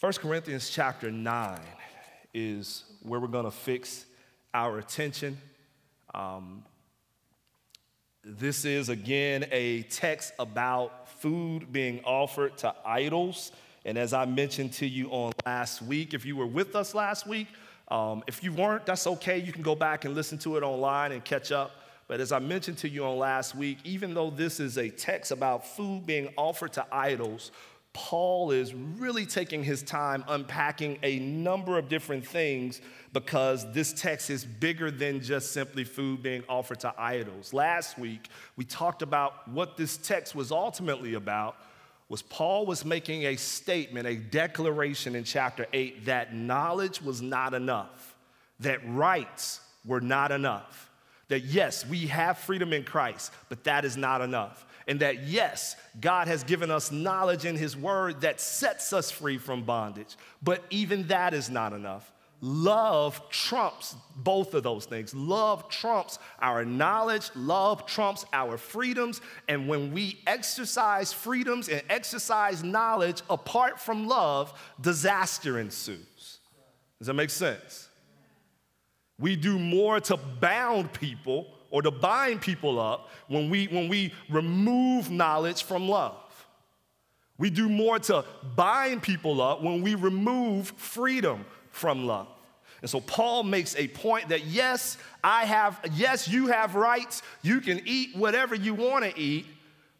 1 Corinthians chapter 9 is where we're going to fix our attention. This is, again, a text about food being offered to idols. And as I mentioned to you on last week, if you were with us last week, if you weren't, that's okay. You can go back and listen to it online and catch up. But as I mentioned to you on last week, even though this is a text about food being offered to idols, Paul is really taking his time unpacking a number of different things because this text is bigger than just simply food being offered to idols. Last week, we talked about what this text was ultimately about, was Paul was making a statement, a declaration in chapter 8 that knowledge was not enough, that rights were not enough, that yes, we have freedom in Christ, but that is not enough. And that, yes, God has given us knowledge in his word that sets us free from bondage. But even that is not enough. Love trumps both of those things. Love trumps our knowledge. Love trumps our freedoms. And when we exercise freedoms and exercise knowledge apart from love, disaster ensues. Does that make sense? We do more to bound people or to bind people up when we remove knowledge from love. We do more to bind people up when we remove freedom from love. And so Paul makes a point that yes, you have rights, you can eat whatever you want to eat,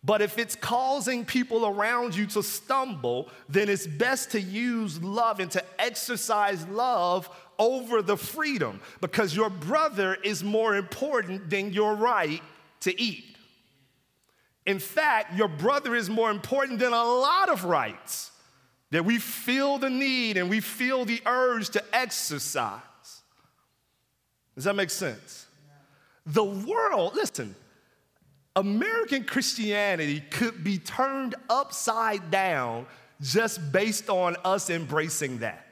but if it's causing people around you to stumble, then it's best to use love and to exercise love over the freedom, because your brother is more important than your right to eat. In fact, your brother is more important than a lot of rights that we feel the need and we feel the urge to exercise. Does that make sense? The world, listen, American Christianity could be turned upside down just based on us embracing that.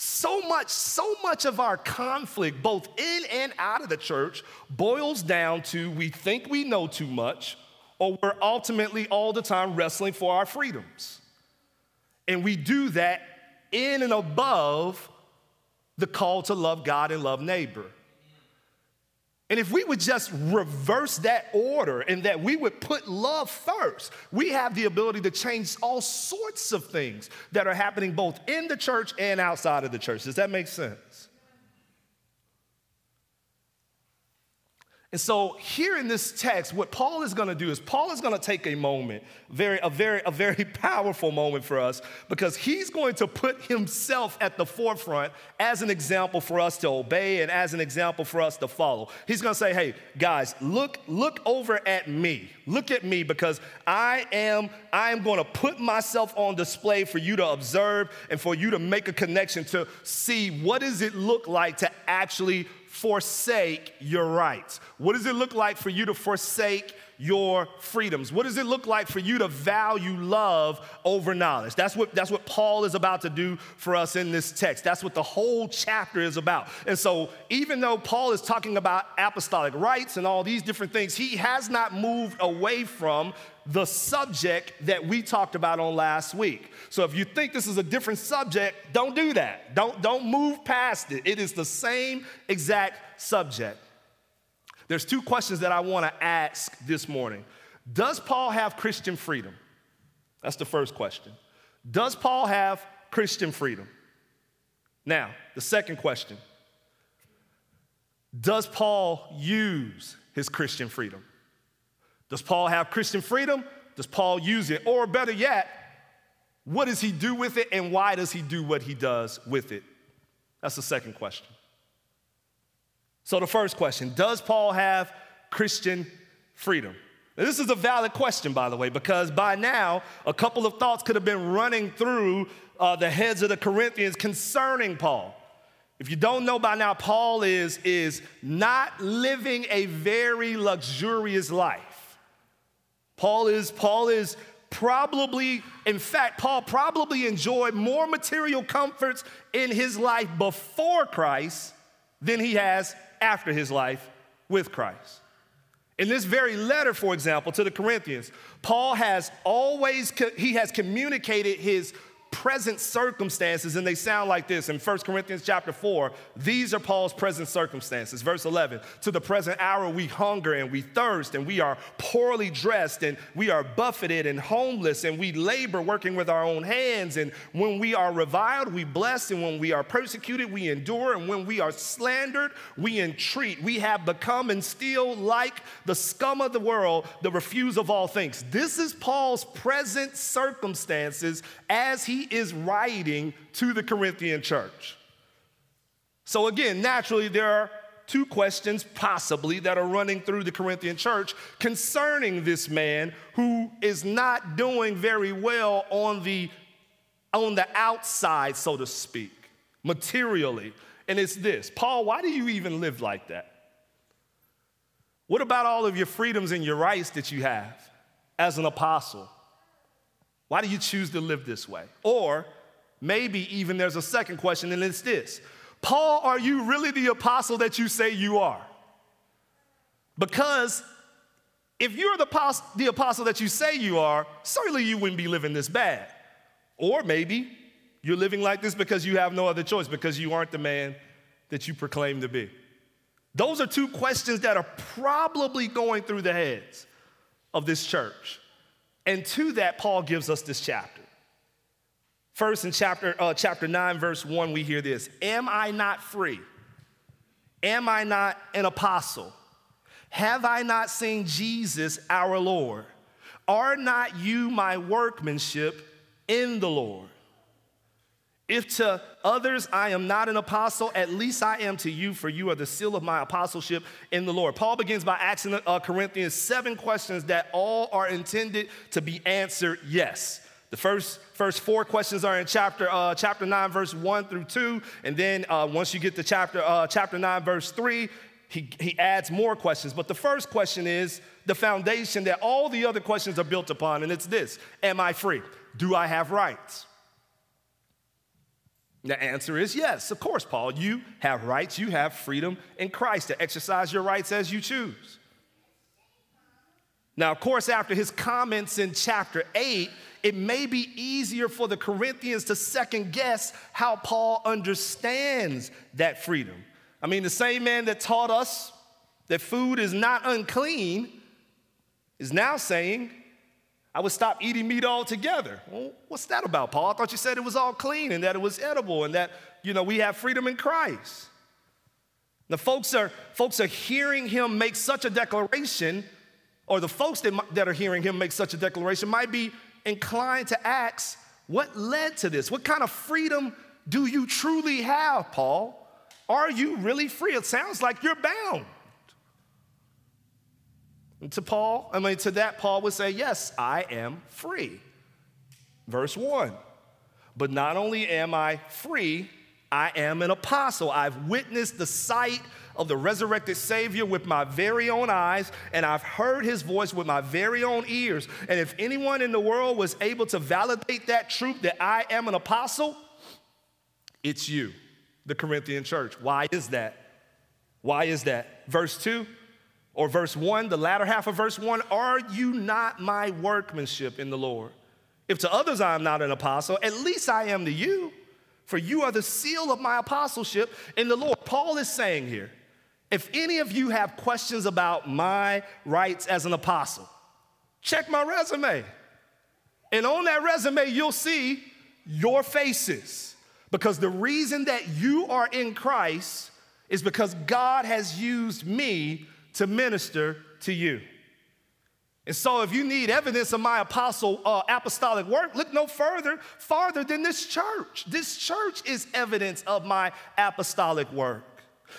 So much of our conflict, both in and out of the church, boils down to we think we know too much, or we're ultimately all the time wrestling for our freedoms. And we do that in and above the call to love God and love neighbor. And if we would just reverse that order and that we would put love first, we have the ability to change all sorts of things that are happening both in the church and outside of the church. Does that make sense? And so here in this text, what Paul is going to do is Paul is going to take a moment, a very powerful moment for us, because he's going to put himself at the forefront as an example for us to obey and as an example for us to follow. He's going to say, hey, guys, look over at me. Look at me, because I am going to put myself on display for you to observe and for you to make a connection to see what does it look like to actually forsake your rights? What does it look like for you to forsake your freedoms? What does it look like for you to value love over knowledge? That's what Paul is about to do for us in this text. That's what the whole chapter is about. And so even though Paul is talking about apostolic rights and all these different things, he has not moved away from the subject that we talked about on last week. So if you think this is a different subject, don't do that. Don't move past it. It is the same exact subject. There's two questions that I want to ask this morning. Does Paul have Christian freedom? That's the first question. Does Paul have Christian freedom? Now, the second question. Does Paul use his Christian freedom? Does Paul have Christian freedom? Does Paul use it? Or better yet, what does he do with it and why does he do what he does with it? That's the second question. So the first question, does Paul have Christian freedom? Now, this is a valid question, by the way, because by now, a couple of thoughts could have been running through the heads of the Corinthians concerning Paul. If you don't know by now, Paul is not living a very luxurious life. Paul is probably, in fact, Paul probably enjoyed more material comforts in his life before Christ than he has after his life with Christ. In this very letter, for example, to the Corinthians, Paul has always, he has communicated his present circumstances, and they sound like this. In 1 Corinthians chapter 4, these are Paul's present circumstances. Verse 11, to the present hour we hunger and we thirst and we are poorly dressed and we are buffeted and homeless and we labor working with our own hands, and when we are reviled, we bless, and when we are persecuted, we endure, and when we are slandered, we entreat. We have become and still like the scum of the world, the refuse of all things. This is Paul's present circumstances as he is writing to the Corinthian church. So again, naturally, there are two questions possibly that are running through the Corinthian church concerning this man who is not doing very well on the outside, so to speak, materially. And it's this: Paul, why do you even live like that? What about all of your freedoms and your rights that you have as an apostle? Why do you choose to live this way? Or maybe even there's a second question, and it's this: Paul, are you really the apostle that you say you are? Because if you're the apostle that you say you are, certainly you wouldn't be living this bad. Or maybe you're living like this because you have no other choice, because you aren't the man that you proclaim to be. Those are two questions that are probably going through the heads of this church. And to that, Paul gives us this chapter. First, in chapter 9, verse 1, we hear this: am I not free? Am I not an apostle? Have I not seen Jesus our Lord? Are not you my workmanship in the Lord? If to others I am not an apostle, at least I am to you, for you are the seal of my apostleship in the Lord. Paul begins by asking Corinthians 7 questions that all are intended to be answered yes. The first 4 questions are in chapter 9, verse 1 through 2. And then once you get to chapter 9, verse 3, he adds more questions. But the first question is the foundation that all the other questions are built upon, and it's this: am I free? Do I have rights? The answer is yes, of course, Paul. You have rights. You have freedom in Christ to exercise your rights as you choose. Now, of course, after his comments in chapter 8, it may be easier for the Corinthians to second guess how Paul understands that freedom. I mean, the same man that taught us that food is not unclean is now saying, I would stop eating meat altogether. Well, what's that about, Paul? I thought you said it was all clean and that it was edible and that, you know, we have freedom in Christ. The folks are hearing him make such a declaration, or the folks that are hearing him make such a declaration might be inclined to ask, what led to this? What kind of freedom do you truly have, Paul? Are you really free? It sounds like you're bound. And to that, Paul would say, yes, I am free. Verse 1, but not only am I free, I am an apostle. I've witnessed the sight of the resurrected Savior with my very own eyes, and I've heard his voice with my very own ears. And if anyone in the world was able to validate that truth that I am an apostle, it's you, the Corinthian church. Why is that? Why is that? Verse 2. Or verse 1, the latter half of verse 1, are you not my workmanship in the Lord? If to others I am not an apostle, at least I am to you, for you are the seal of my apostleship in the Lord. Paul is saying here, if any of you have questions about my rights as an apostle, check my resume. And on that resume, you'll see your faces. Because the reason that you are in Christ is because God has used me to minister to you. And so if you need evidence of my apostolic work, look no farther than this church. This church is evidence of my apostolic work.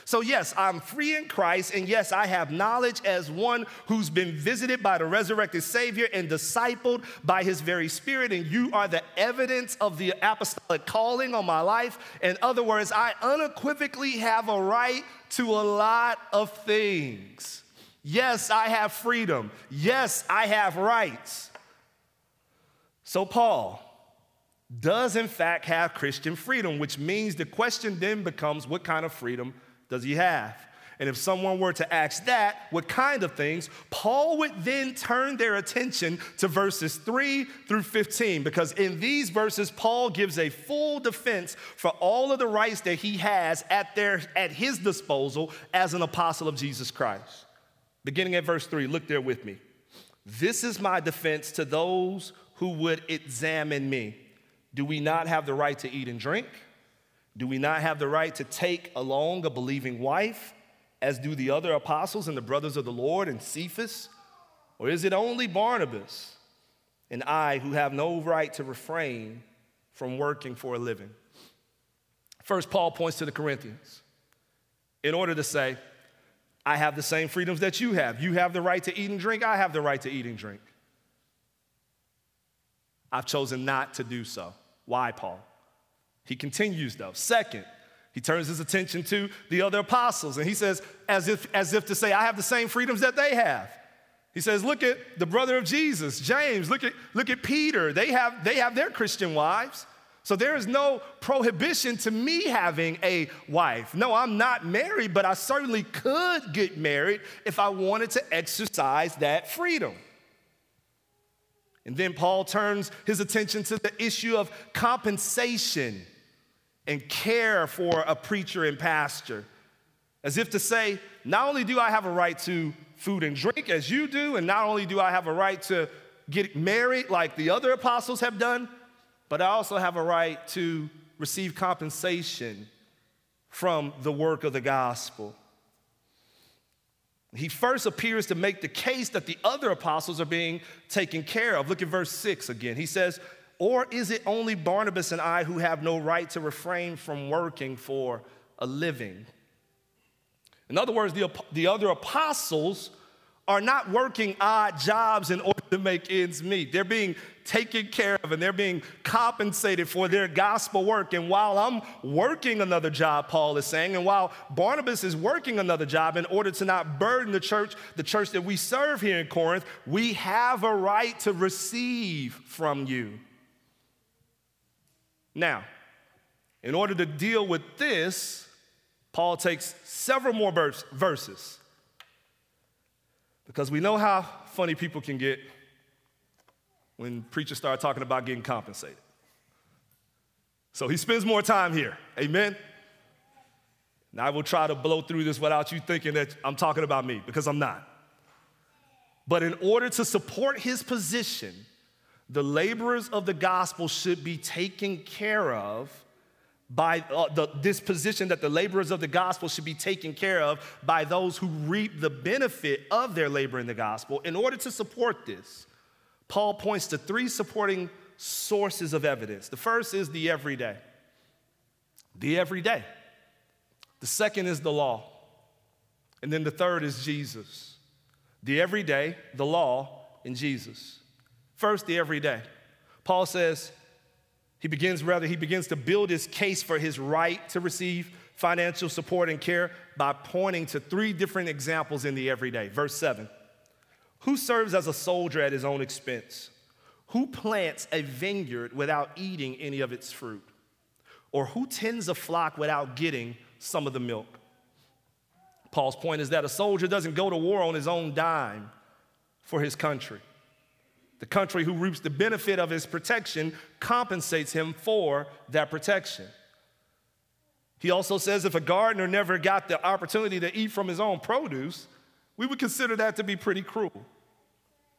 So yes, I'm free in Christ, and yes, I have knowledge as one who's been visited by the resurrected Savior and discipled by his very Spirit, and you are the evidence of the apostolic calling on my life. In other words, I unequivocally have a right to a lot of things. Yes, I have freedom. Yes, I have rights. So Paul does in fact have Christian freedom, which means the question then becomes, what kind of freedom does he have? And if someone were to ask that, what kind of things, Paul would then turn their attention to verses 3 through 15, because in these verses, Paul gives a full defense for all of the rights that he has at his disposal as an apostle of Jesus Christ. Beginning at verse 3, look there with me. This is my defense to those who would examine me. Do we not have the right to eat and drink? Do we not have the right to take along a believing wife, as do the other apostles and the brothers of the Lord and Cephas? Or is it only Barnabas and I who have no right to refrain from working for a living? First, Paul points to the Corinthians in order to say, I have the same freedoms that you have. You have the right to eat and drink. I have the right to eat and drink. I've chosen not to do so. Why, Paul? He continues, though. Second, he turns his attention to the other apostles, and he says, as if to say, I have the same freedoms that they have. He says, look at the brother of Jesus, James. Look at Peter. They have their Christian wives. So there is no prohibition to me having a wife. No, I'm not married, but I certainly could get married if I wanted to exercise that freedom. And then Paul turns his attention to the issue of compensation and care for a preacher and pastor, as if to say, not only do I have a right to food and drink as you do, and not only do I have a right to get married like the other apostles have done, but I also have a right to receive compensation from the work of the gospel. He first appears to make the case that the other apostles are being taken care of. Look at verse 6 again. He says, or is it only Barnabas and I who have no right to refrain from working for a living? In other words, the other apostles are not working odd jobs in order to make ends meet. They're being taken care of and they're being compensated for their gospel work. And while I'm working another job, Paul is saying, and while Barnabas is working another job in order to not burden the church that we serve here in Corinth, we have a right to receive from you. Now, in order to deal with this, Paul takes several more verses. Because we know how funny people can get when preachers start talking about getting compensated. So he spends more time here. Amen? Now I will try to blow through this without you thinking that I'm talking about me, because I'm not. But in order to support his position, the laborers of the gospel should be taken care of by this position that the laborers of the gospel should be taken care of by those who reap the benefit of their labor in the gospel. In order to support this, Paul points to three supporting sources of evidence. The first is the everyday. The everyday. The second is the law. And then the third is Jesus. The everyday, the law, and Jesus. First, the everyday. Paul says, he begins to build his case for his right to receive financial support and care by pointing to three different examples in the everyday. Verse 7, who serves as a soldier at his own expense? Who plants a vineyard without eating any of its fruit? Or who tends a flock without getting some of the milk? Paul's point is that a soldier doesn't go to war on his own dime for his country. The country who reaps the benefit of his protection compensates him for that protection. He also says if a gardener never got the opportunity to eat from his own produce, we would consider that to be pretty cruel.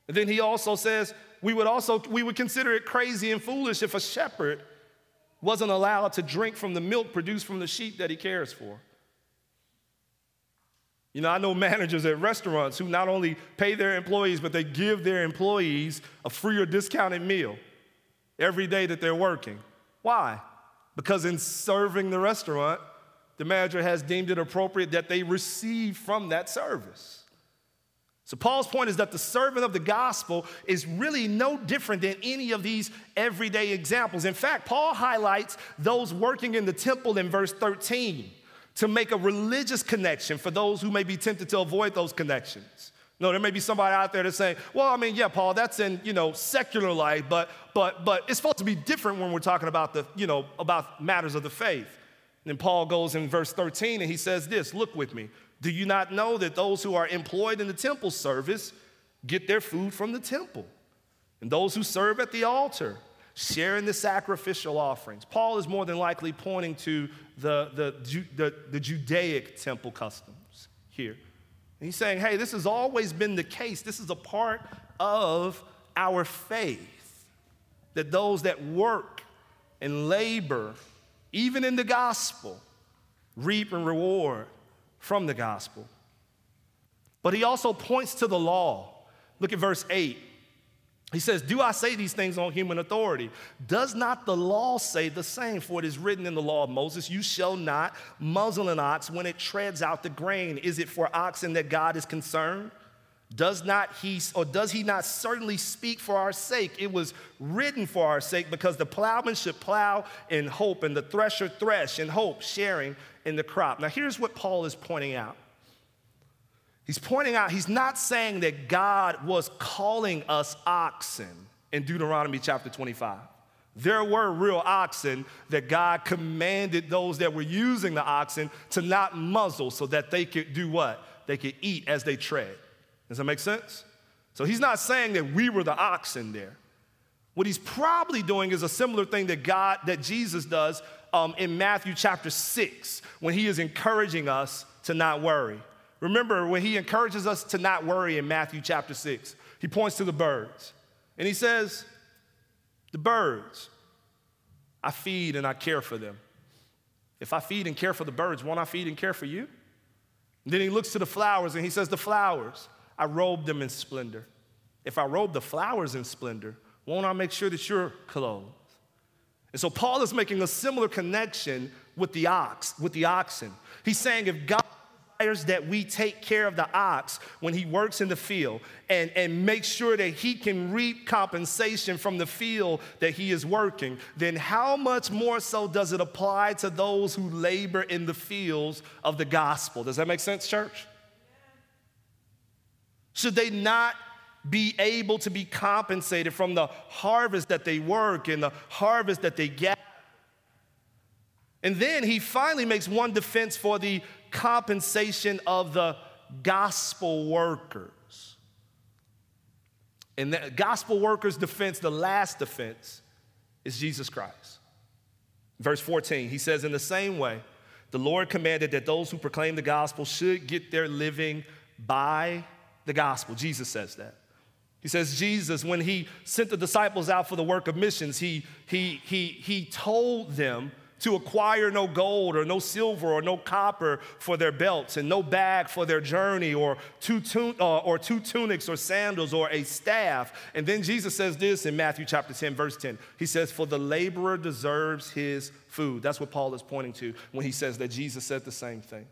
And then he also says we would consider it crazy and foolish if a shepherd wasn't allowed to drink from the milk produced from the sheep that he cares for. You know, I know managers at restaurants who not only pay their employees, but they give their employees a free or discounted meal every day that they're working. Why? Because in serving the restaurant, the manager has deemed it appropriate that they receive from that service. So Paul's point is that the servant of the gospel is really no different than any of these everyday examples. In fact, Paul highlights those working in the temple in verse 13. To make a religious connection for those who may be tempted to avoid those connections. No, there may be somebody out there that's saying, well, I mean, yeah, Paul, that's in, you know, secular life, but it's supposed to be different when we're talking about the, you know, about matters of the faith. And then Paul goes in verse 13 and he says this, look with me. Do you not know that those who are employed in the temple service get their food from the temple? And those who serve at the altar share in the sacrificial offerings. Paul is more than likely pointing to the Judaic temple customs here. And he's saying, hey, this has always been the case. This is a part of our faith, that those that work and labor, even in the gospel, reap and reward from the gospel. But he also points to the law. Look at verse 8. He says, do I say these things on human authority? Does not the law say the same? For it is written in the law of Moses, you shall not muzzle an ox when it treads out the grain. Is it for oxen that God is concerned? Does he not certainly speak for our sake? It was written for our sake, because the plowman should plow in hope and the thresher thresh in hope, sharing in the crop. Now here's what Paul is pointing out. He's pointing out, he's not saying that God was calling us oxen in Deuteronomy chapter 25. There were real oxen that God commanded those that were using the oxen to not muzzle, so that they could do what? They could eat as they tread. Does that make sense? So he's not saying that we were the oxen there. What he's probably doing is a similar thing that Jesus does in Matthew chapter 6, when he is encouraging us to not worry. Remember, when he encourages us to not worry in Matthew chapter 6, he points to the birds. And he says, the birds, I feed and I care for them. If I feed and care for the birds, won't I feed and care for you? And then he looks to the flowers and he says, the flowers, I robe them in splendor. If I robe the flowers in splendor, won't I make sure that you're clothed? And so Paul is making a similar connection with the oxen. He's saying, if God desires that we take care of the ox when he works in the field and make sure that he can reap compensation from the field that he is working, then how much more so does it apply to those who labor in the fields of the gospel? Does that make sense, church? Should they not be able to be compensated from the harvest that they work and the harvest that they gather? And then he finally makes one defense for the compensation of the gospel workers. And the gospel workers' defense, the last defense, is Jesus Christ. Verse 14, he says, in the same way, the Lord commanded that those who proclaim the gospel should get their living by the gospel. Jesus says that. He says, Jesus, when he sent the disciples out for the work of missions, he told them to acquire no gold or no silver or no copper for their belts, and no bag for their journey, or two tunics or sandals or a staff. And then Jesus says this in Matthew chapter 10, verse 10. He says, for the laborer deserves his food. That's what Paul is pointing to when he says that Jesus said the same thing.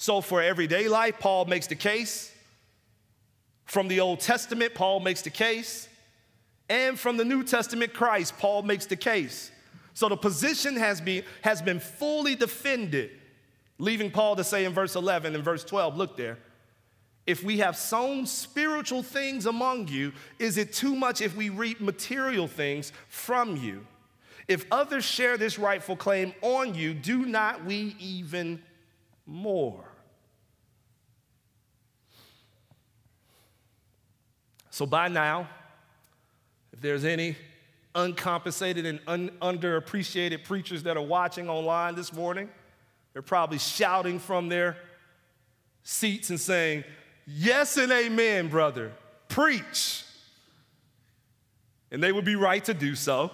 So for everyday life, Paul makes the case. From the Old Testament, Paul makes the case. And from the New Testament, Christ, Paul makes the case. So the position has been fully defended, leaving Paul to say in verse 11 and verse 12, look there, if we have sown spiritual things among you, is it too much if we reap material things from you? If others share this rightful claim on you, do not we even more? So by now, if there's any uncompensated and underappreciated preachers that are watching online this morning, they're probably shouting from their seats and saying, yes and amen, brother, preach. And they would be right to do so,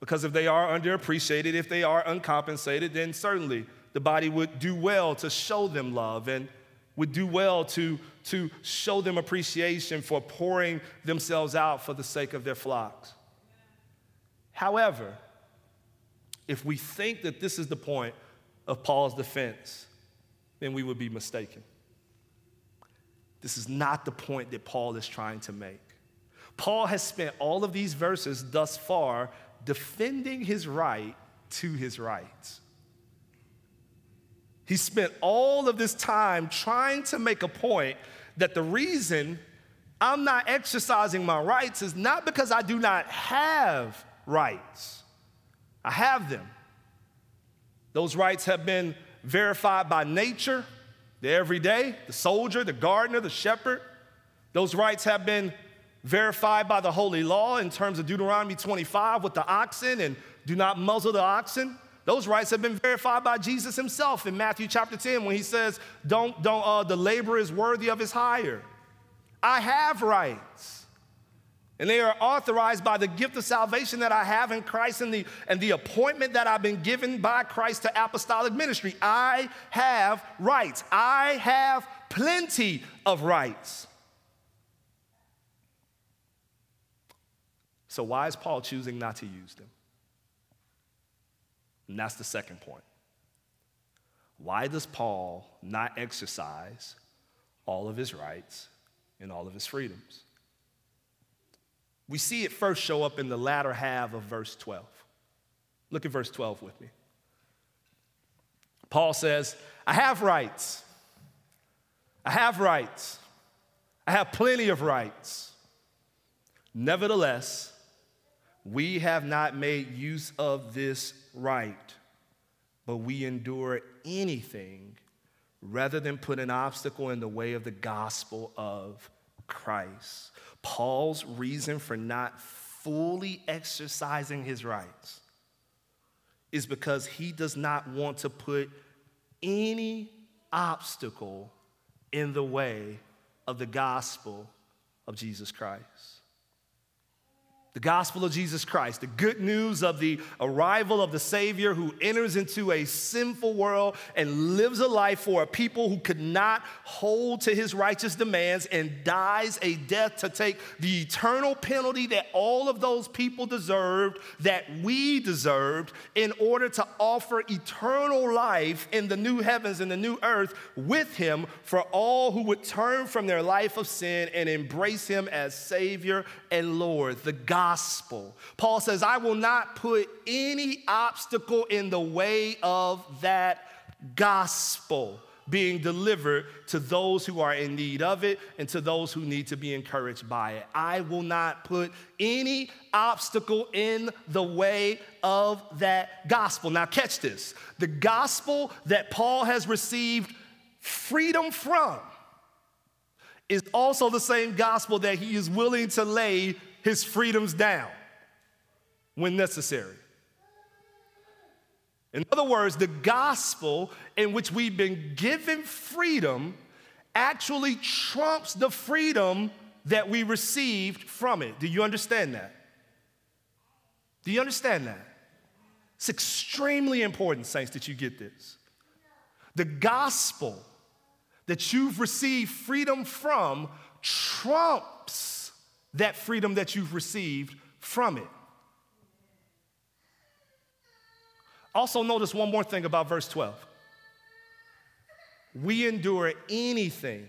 because if they are underappreciated, if they are uncompensated, then certainly the body would do well to show them love, and would do well to show them appreciation for pouring themselves out for the sake of their flocks. However, if we think that this is the point of Paul's defense, then we would be mistaken. This is not the point that Paul is trying to make. Paul has spent all of these verses thus far defending his right to his rights. He spent all of this time trying to make a point that the reason I'm not exercising my rights is not because I do not have rights. I have them. Those rights have been verified by nature, the everyday, the soldier, the gardener, the shepherd. Those rights have been verified by the holy law in terms of Deuteronomy 25 with the oxen and do not muzzle the oxen. Those rights have been verified by Jesus himself in Matthew chapter 10 when he says, the laborer is worthy of his hire. I have rights, and they are authorized by the gift of salvation that I have in Christ and the appointment that I've been given by Christ to apostolic ministry. I have rights. I have plenty of rights. So why is Paul choosing not to use them? And that's the second point. Why does Paul not exercise all of his rights and all of his freedoms? We see it first show up in the latter half of verse 12. Look at verse 12 with me. Paul says, I have rights. I have rights. I have plenty of rights. Nevertheless, we have not made use of this right, but we endure anything rather than put an obstacle in the way of the gospel of Christ. Paul's reason for not fully exercising his rights is because he does not want to put any obstacle in the way of the gospel of Jesus Christ. The gospel of Jesus Christ, the good news of the arrival of the Savior who enters into a sinful world and lives a life for a people who could not hold to his righteous demands and dies a death to take the eternal penalty that all of those people deserved, that we deserved, in order to offer eternal life in the new heavens and the new earth with him for all who would turn from their life of sin and embrace him as Savior and Lord. The gospel. Paul says, I will not put any obstacle in the way of that gospel being delivered to those who are in need of it and to those who need to be encouraged by it. I will not put any obstacle in the way of that gospel. Now catch this. The gospel that Paul has received freedom from is also the same gospel that he is willing to lay his freedoms down when necessary. In other words, the gospel in which we've been given freedom actually trumps the freedom that we received from it. Do you understand that? Do you understand that? It's extremely important, saints, that you get this. The gospel that you've received freedom from trumps that freedom that you've received from it. Also notice one more thing about verse 12. We endure anything,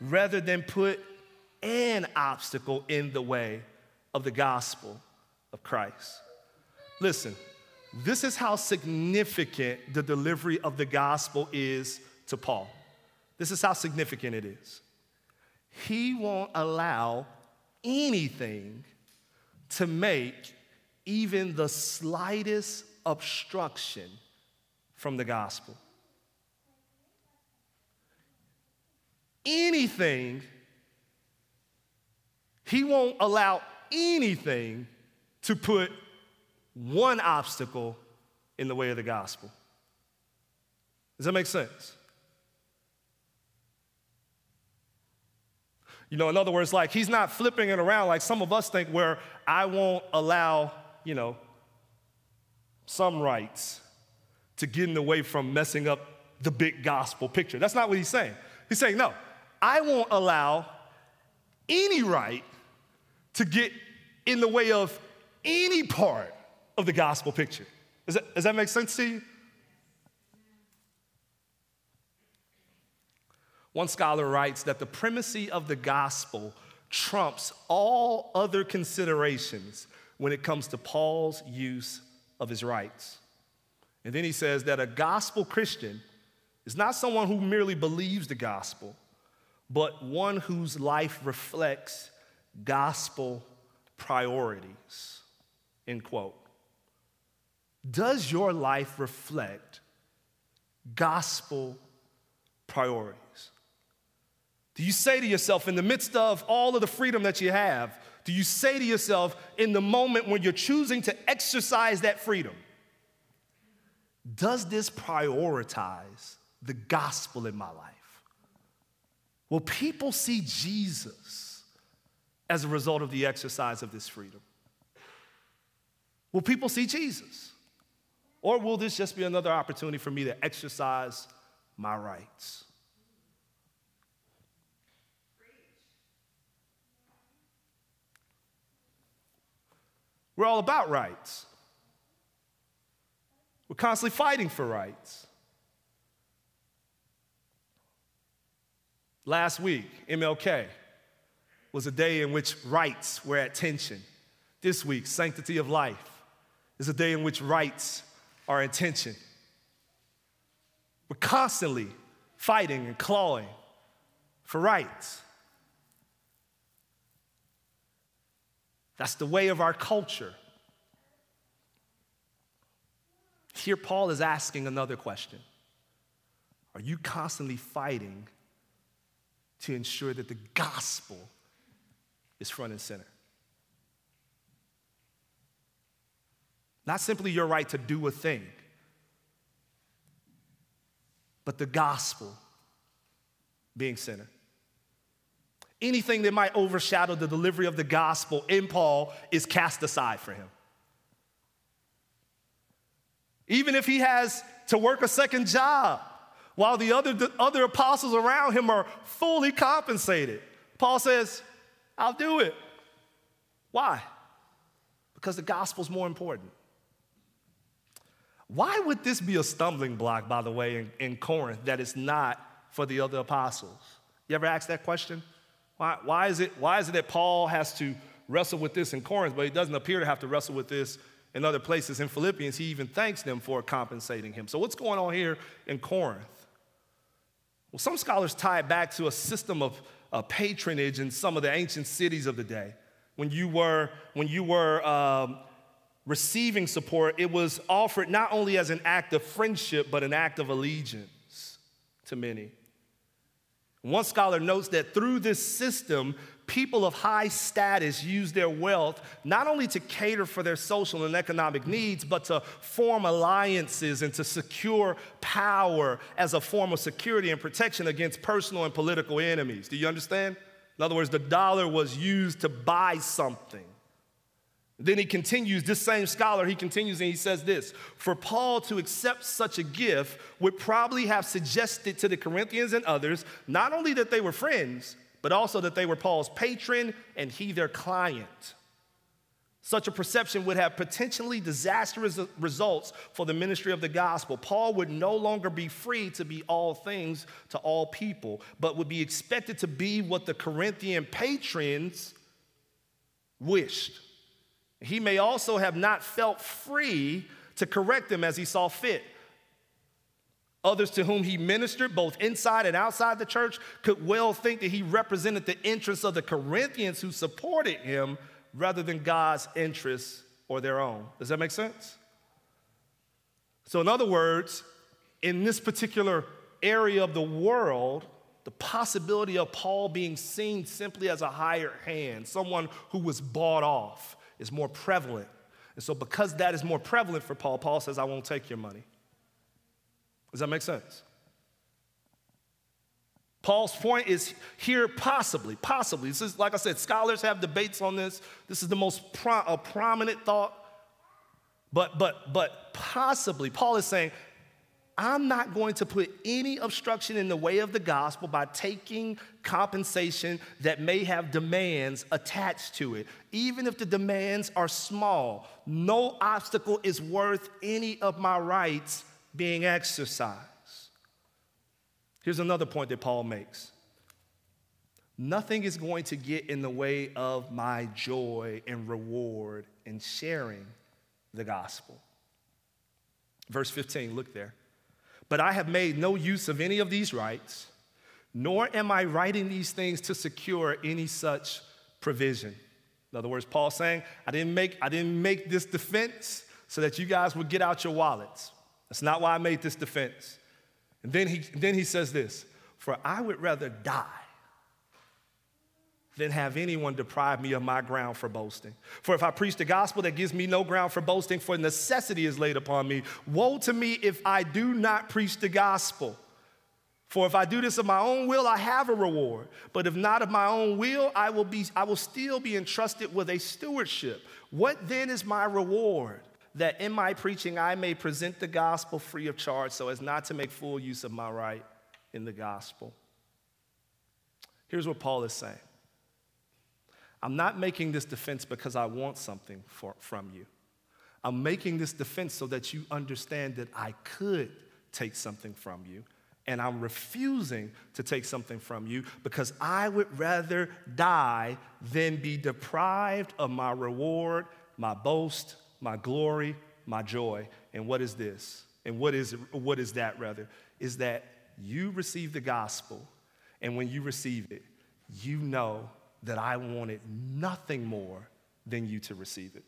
rather than put an obstacle in the way of the gospel of Christ. Listen, this is how significant the delivery of the gospel is to Paul. This is how significant it is. He won't allow anything to make even the slightest obstruction from the gospel. He won't allow anything to put one obstacle in the way of the gospel. Does that make sense? You know, in other words, like he's not flipping it around like some of us think where I won't allow, you know, some rights to get in the way from messing up the big gospel picture. That's not what he's saying. He's saying, no, I won't allow any right to get in the way of any part of the gospel picture. Does that make sense to you? One scholar writes that the primacy of the gospel trumps all other considerations when it comes to Paul's use of his rights. And then he says that a gospel Christian is not someone who merely believes the gospel, but one whose life reflects gospel priorities, end quote. Does your life reflect gospel priorities. Do you say to yourself, in the midst of all of the freedom that you have, do you say to yourself, in the moment when you're choosing to exercise that freedom, does this prioritize the gospel in my life? Will people see Jesus as a result of the exercise of this freedom? Will people see Jesus? Or will this just be another opportunity for me to exercise my rights? We're all about rights. We're constantly fighting for rights. Last week, MLK was a day in which rights were at tension. This week, Sanctity of Life is a day in which rights are in tension. We're constantly fighting and clawing for rights. That's the way of our culture. Here, Paul is asking another question. Are you constantly fighting to ensure that the gospel is front and center? Not simply your right to do a thing, but the gospel being center. Anything that might overshadow the delivery of the gospel in Paul is cast aside for him. Even if he has to work a second job, while the other apostles around him are fully compensated, Paul says, I'll do it. Why? Because the gospel's more important. Why would this be a stumbling block, by the way, in Corinth, that it's not for the other apostles? You ever ask that question? Why is it that Paul has to wrestle with this in Corinth, but he doesn't appear to have to wrestle with this in other places? In Philippians, he even thanks them for compensating him. So what's going on here in Corinth? Well, some scholars tie it back to a system of patronage in some of the ancient cities of the day. When you were receiving support, it was offered not only as an act of friendship, but an act of allegiance to many. One scholar notes that through this system, people of high status used their wealth not only to cater for their social and economic needs, but to form alliances and to secure power as a form of security and protection against personal and political enemies. Do you understand? In other words, the dollar was used to buy something. Then he continues, this same scholar, he continues and he says this: for Paul to accept such a gift would probably have suggested to the Corinthians and others not only that they were friends, but also that they were Paul's patron and he their client. Such a perception would have potentially disastrous results for the ministry of the gospel. Paul would no longer be free to be all things to all people, but would be expected to be what the Corinthian patrons wished. He may also have not felt free to correct them as he saw fit. Others to whom he ministered, both inside and outside the church, could well think that he represented the interests of the Corinthians who supported him rather than God's interests or their own. Does that make sense? So in other words, in this particular area of the world, the possibility of Paul being seen simply as a hired hand, someone who was bought off, is more prevalent. And so because that is more prevalent for Paul, Paul says, I won't take your money. Does that make sense? Paul's point is here possibly. This is, like I said, scholars have debates on this. This is the most prominent thought. But possibly, Paul is saying, I'm not going to put any obstruction in the way of the gospel by taking compensation that may have demands attached to it. Even if the demands are small, no obstacle is worth any of my rights being exercised. Here's another point that Paul makes. Nothing is going to get in the way of my joy and reward in sharing the gospel. Verse 15, look there. But I have made no use of any of these rights, nor am I writing these things to secure any such provision. In other words, Paul's saying, I didn't make this defense so that you guys would get out your wallets. That's not why I made this defense. Then he says this, for I would rather die than have anyone deprive me of my ground for boasting. For if I preach the gospel, that gives me no ground for boasting, for necessity is laid upon me. Woe to me if I do not preach the gospel. For if I do this of my own will, I have a reward. But if not of my own will, I will still be entrusted with a stewardship. What then is my reward? That in my preaching I may present the gospel free of charge, so as not to make full use of my right in the gospel. Here's what Paul is saying. I'm not making this defense because I want something from you. I'm making this defense so that you understand that I could take something from you, and I'm refusing to take something from you because I would rather die than be deprived of my reward, my boast, my glory, my joy. And what is this? And what is that? Is that you receive the gospel, and when you receive it, you know that I wanted nothing more than you to receive it.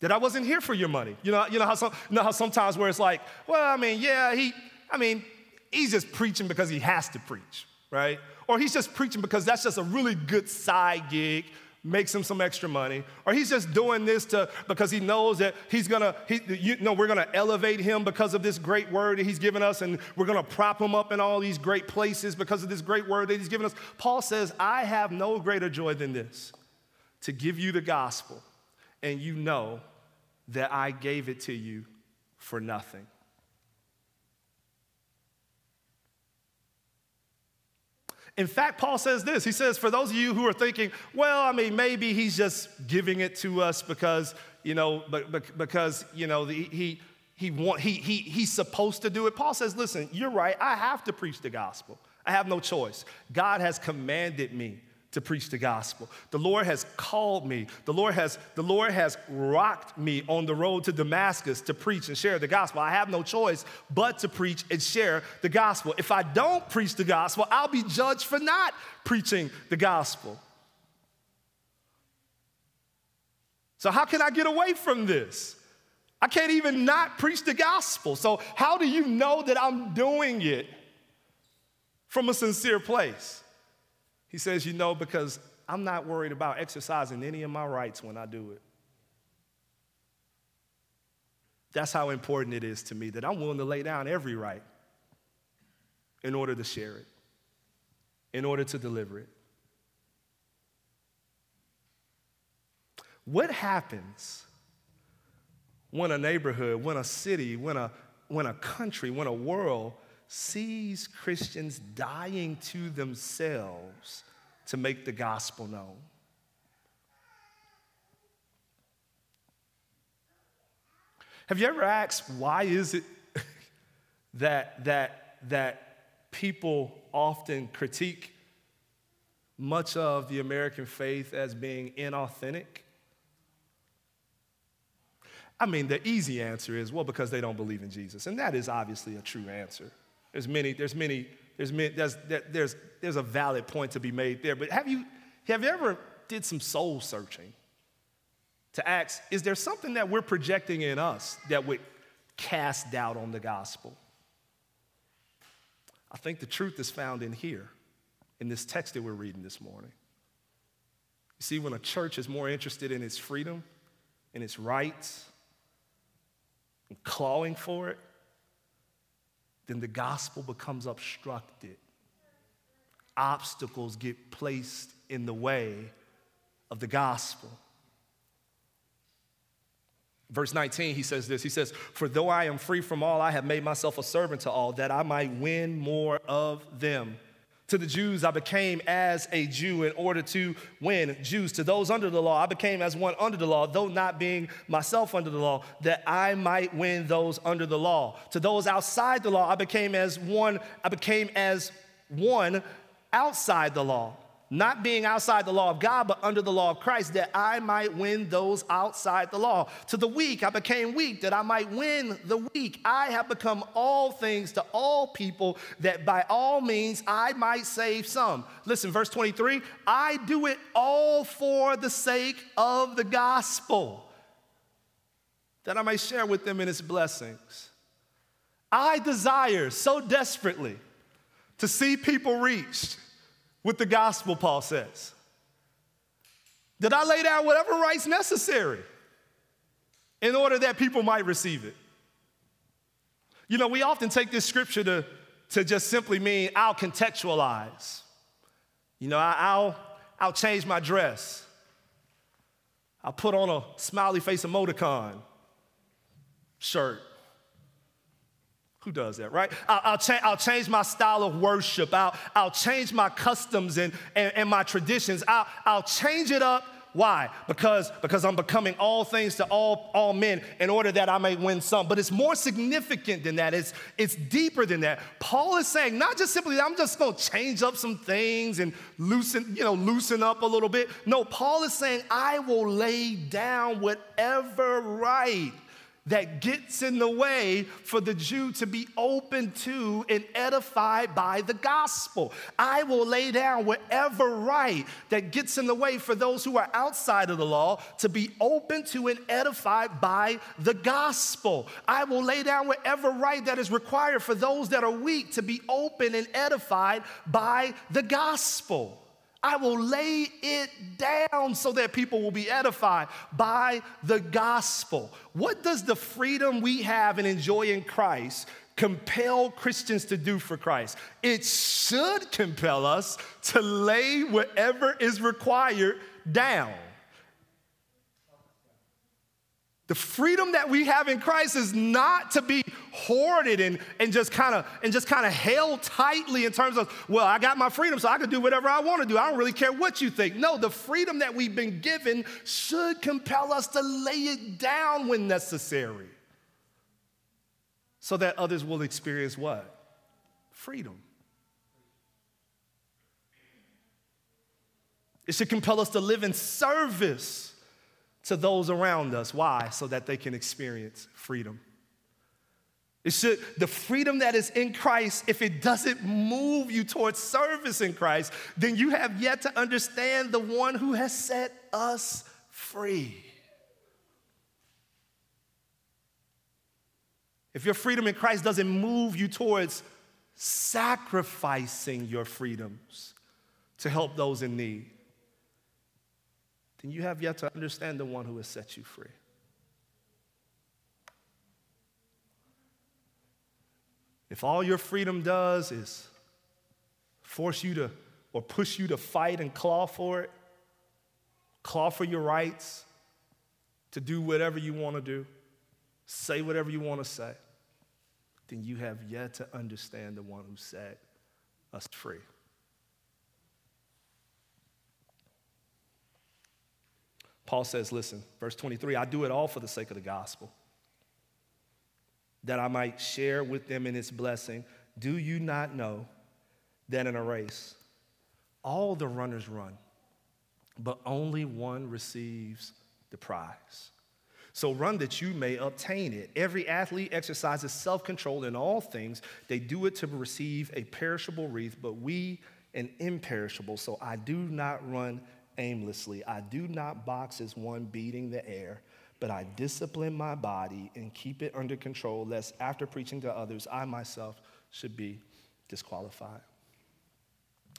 That I wasn't here for your money. You know how sometimes where it's like, well, I mean, yeah, he's just preaching because he has to preach, right? Or he's just preaching because that's just a really good side gig, makes him some extra money, or he's just doing this because he knows that we're gonna elevate him because of this great word that he's given us, and we're gonna prop him up in all these great places because of this great word that he's given us. Paul says, I have no greater joy than this, to give you the gospel, and you know that I gave it to you for nothing. In fact, Paul says this. He says, for those of you who are thinking, well, I mean, maybe he's just giving it to us because he's supposed to do it. Paul says, listen, you're right. I have to preach the gospel. I have no choice. God has commanded me to preach the gospel. The Lord has called me. The Lord has rocked me on the road to Damascus to preach and share the gospel. I have no choice but to preach and share the gospel. If I don't preach the gospel, I'll be judged for not preaching the gospel. So how can I get away from this? I can't even not preach the gospel. So how do you know that I'm doing it from a sincere place? He says, you know, because I'm not worried about exercising any of my rights when I do it. That's how important it is to me that I'm willing to lay down every right in order to share it, in order to deliver it. What happens when a neighborhood, when a city, when a country, when a world sees Christians dying to themselves to make the gospel known? Have you ever asked, why is it that people often critique much of the American faith as being inauthentic? I mean, the easy answer is, well, because they don't believe in Jesus. And that is obviously a true answer. There's a valid point to be made there. But have you ever did some soul searching to ask, is there something that we're projecting in us that would cast doubt on the gospel? I think the truth is found in here, in this text that we're reading this morning. You see, when a church is more interested in its freedom, in its rights, and clawing for it, then the gospel becomes obstructed. Obstacles get placed in the way of the gospel. Verse 19, he says this. He says, for though I am free from all, I have made myself a servant to all, that I might win more of them. To the Jews, I became as a Jew in order to win Jews. To those under the law, I became as one under the law, though not being myself under the law, that I might win those under the law. To those outside the law, I became as one outside the law, not being outside the law of God, but under the law of Christ, that I might win those outside the law. To the weak, I became weak, that I might win the weak. I have become all things to all people, that by all means I might save some. Listen, verse 23, I do it all for the sake of the gospel, that I might share with them in its blessings. I desire so desperately to see people reached with the gospel, Paul says, that I lay down whatever rights necessary in order that people might receive it. You know, we often take this scripture to just simply mean I'll contextualize. You know, I'll change my dress. I'll put on a smiley face emoticon shirt. Who does that, right? I'll change my style of worship. I'll change my customs and my traditions. I'll change it up. Why? Because I'm becoming all things to all men in order that I may win some. But it's more significant than that. It's deeper than that. Paul is saying not just simply I'm just going to change up some things and loosen up a little bit. No, Paul is saying I will lay down whatever right that gets in the way for the Jew to be open to and edified by the gospel. I will lay down whatever right that gets in the way for those who are outside of the law to be open to and edified by the gospel. I will lay down whatever right that is required for those that are weak to be open and edified by the gospel. I will lay it down so that people will be edified by the gospel. What does the freedom we have and enjoy in Christ compel Christians to do for Christ? It should compel us to lay whatever is required down. The freedom that we have in Christ is not to be hoarded and just kind of held tightly in terms of, well, I got my freedom, so I can do whatever I want to do. I don't really care what you think. No, the freedom that we've been given should compel us to lay it down when necessary so that others will experience what? Freedom. It should compel us to live in service to those around us. Why? So that they can experience freedom. It should, the freedom that is in Christ, if it doesn't move you towards service in Christ, then you have yet to understand the one who has set us free. If your freedom in Christ doesn't move you towards sacrificing your freedoms to help those in need, and you have yet to understand the one who has set you free. If all your freedom does is force you to or push you to fight and claw for it, claw for your rights, to do whatever you want to do, say whatever you want to say, then you have yet to understand the one who set us free. Paul says, listen, verse 23, I do it all for the sake of the gospel, that I might share with them in its blessing. Do you not know that in a race, all the runners run, but only one receives the prize? So run that you may obtain it. Every athlete exercises self-control in all things. They do it to receive a perishable wreath, but we an imperishable. So I do not run aimlessly. I do not box as one beating the air, but I discipline my body and keep it under control, lest after preaching to others, I myself should be disqualified.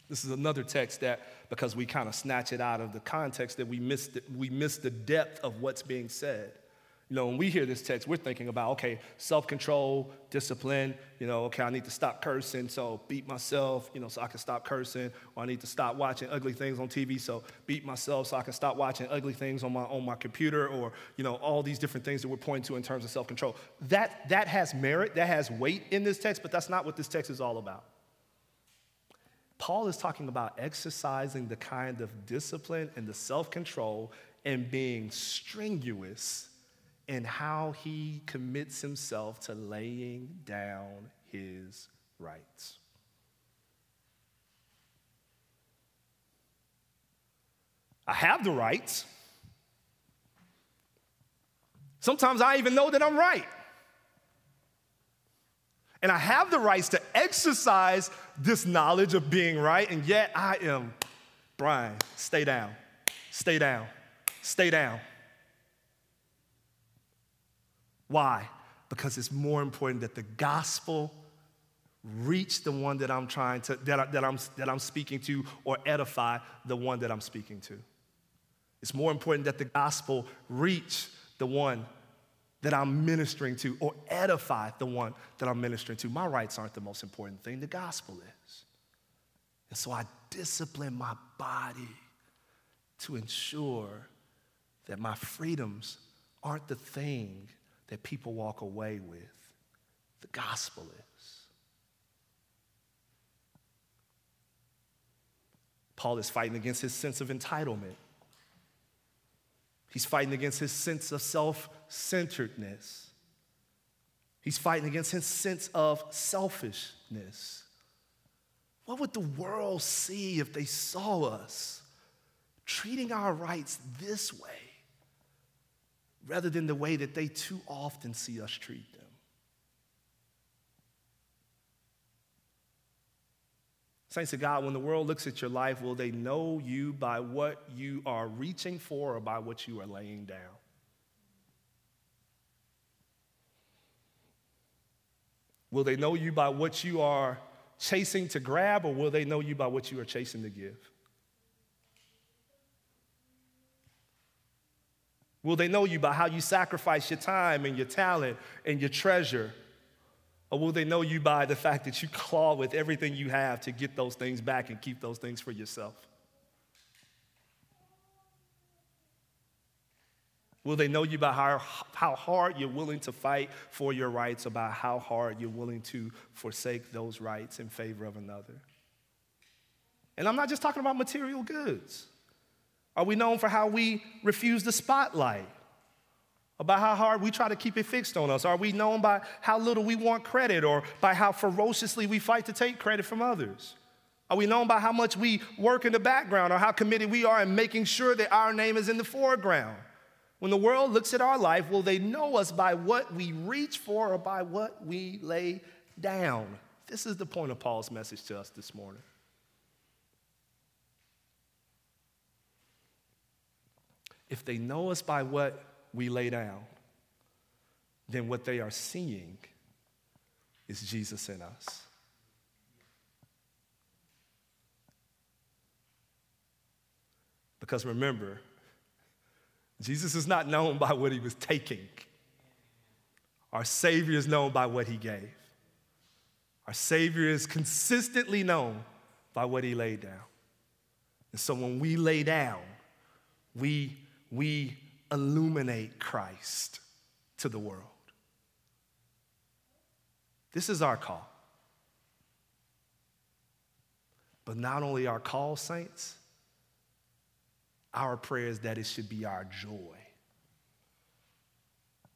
This is another text that, because we kind of snatch it out of the context, that we miss the depth of what's being said. You know, when we hear this text, we're thinking about, okay, self-control, discipline, you know, okay, I need to stop cursing, so beat myself, you know, so I can stop cursing, or I need to stop watching ugly things on TV, so beat myself so I can stop watching ugly things on my computer, or, you know, all these different things that we're pointing to in terms of self-control. That has merit, that has weight in this text, but that's not what this text is all about. Paul is talking about exercising the kind of discipline and the self-control and being strenuous and how he commits himself to laying down his rights. I have the rights. Sometimes I even know that I'm right. And I have the rights to exercise this knowledge of being right, and yet I am, Brian, stay down, stay down, stay down. Why? because it's more important that the gospel reach the one that I'm trying to, that I'm speaking to, or edify the one that I'm speaking to. It's more important that the gospel reach the one that I'm ministering to, or edify the one that I'm ministering to. My rights aren't the most important thing. The gospel is. And so I discipline my body to ensure that my freedoms aren't the thing that people walk away with. The gospel is. Paul is fighting against his sense of entitlement. He's fighting against his sense of self-centeredness. He's fighting against his sense of selfishness. What would the world see if they saw us treating our rights this way rather than the way that they too often see us treat them? Saints of God, when the world looks at your life, will they know you by what you are reaching for or by what you are laying down? Will they know you by what you are chasing to grab, or will they know you by what you are chasing to give? Will they know you by how you sacrifice your time and your talent and your treasure? Or will they know you by the fact that you claw with everything you have to get those things back and keep those things for yourself? Will they know you by how hard you're willing to fight for your rights, or by how hard you're willing to forsake those rights in favor of another? And I'm not just talking about material goods. Are we known for how we refuse the spotlight? About how hard we try to keep it fixed on us? Are we known by how little we want credit, or by how ferociously we fight to take credit from others? Are we known by how much we work in the background, or how committed we are in making sure that our name is in the foreground? When the world looks at our life, will they know us by what we reach for or by what we lay down? This is the point of Paul's message to us this morning. If they know us by what we lay down, then what they are seeing is Jesus in us. Because remember, Jesus is not known by what he was taking. Our Savior is known by what he gave. Our Savior is consistently known by what he laid down. And so when we lay down, we illuminate Christ to the world. This is our call. But not only our call, saints, our prayer is that it should be our joy.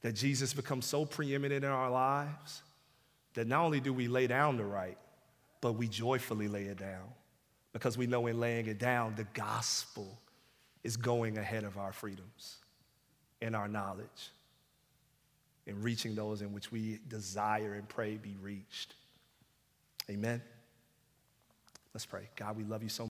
That Jesus becomes so preeminent in our lives that not only do we lay down the right, but we joyfully lay it down, because we know in laying it down, the gospel is going ahead of our freedoms and our knowledge, in reaching those in which we desire and pray be reached. Amen. Let's pray. God, we love you so much.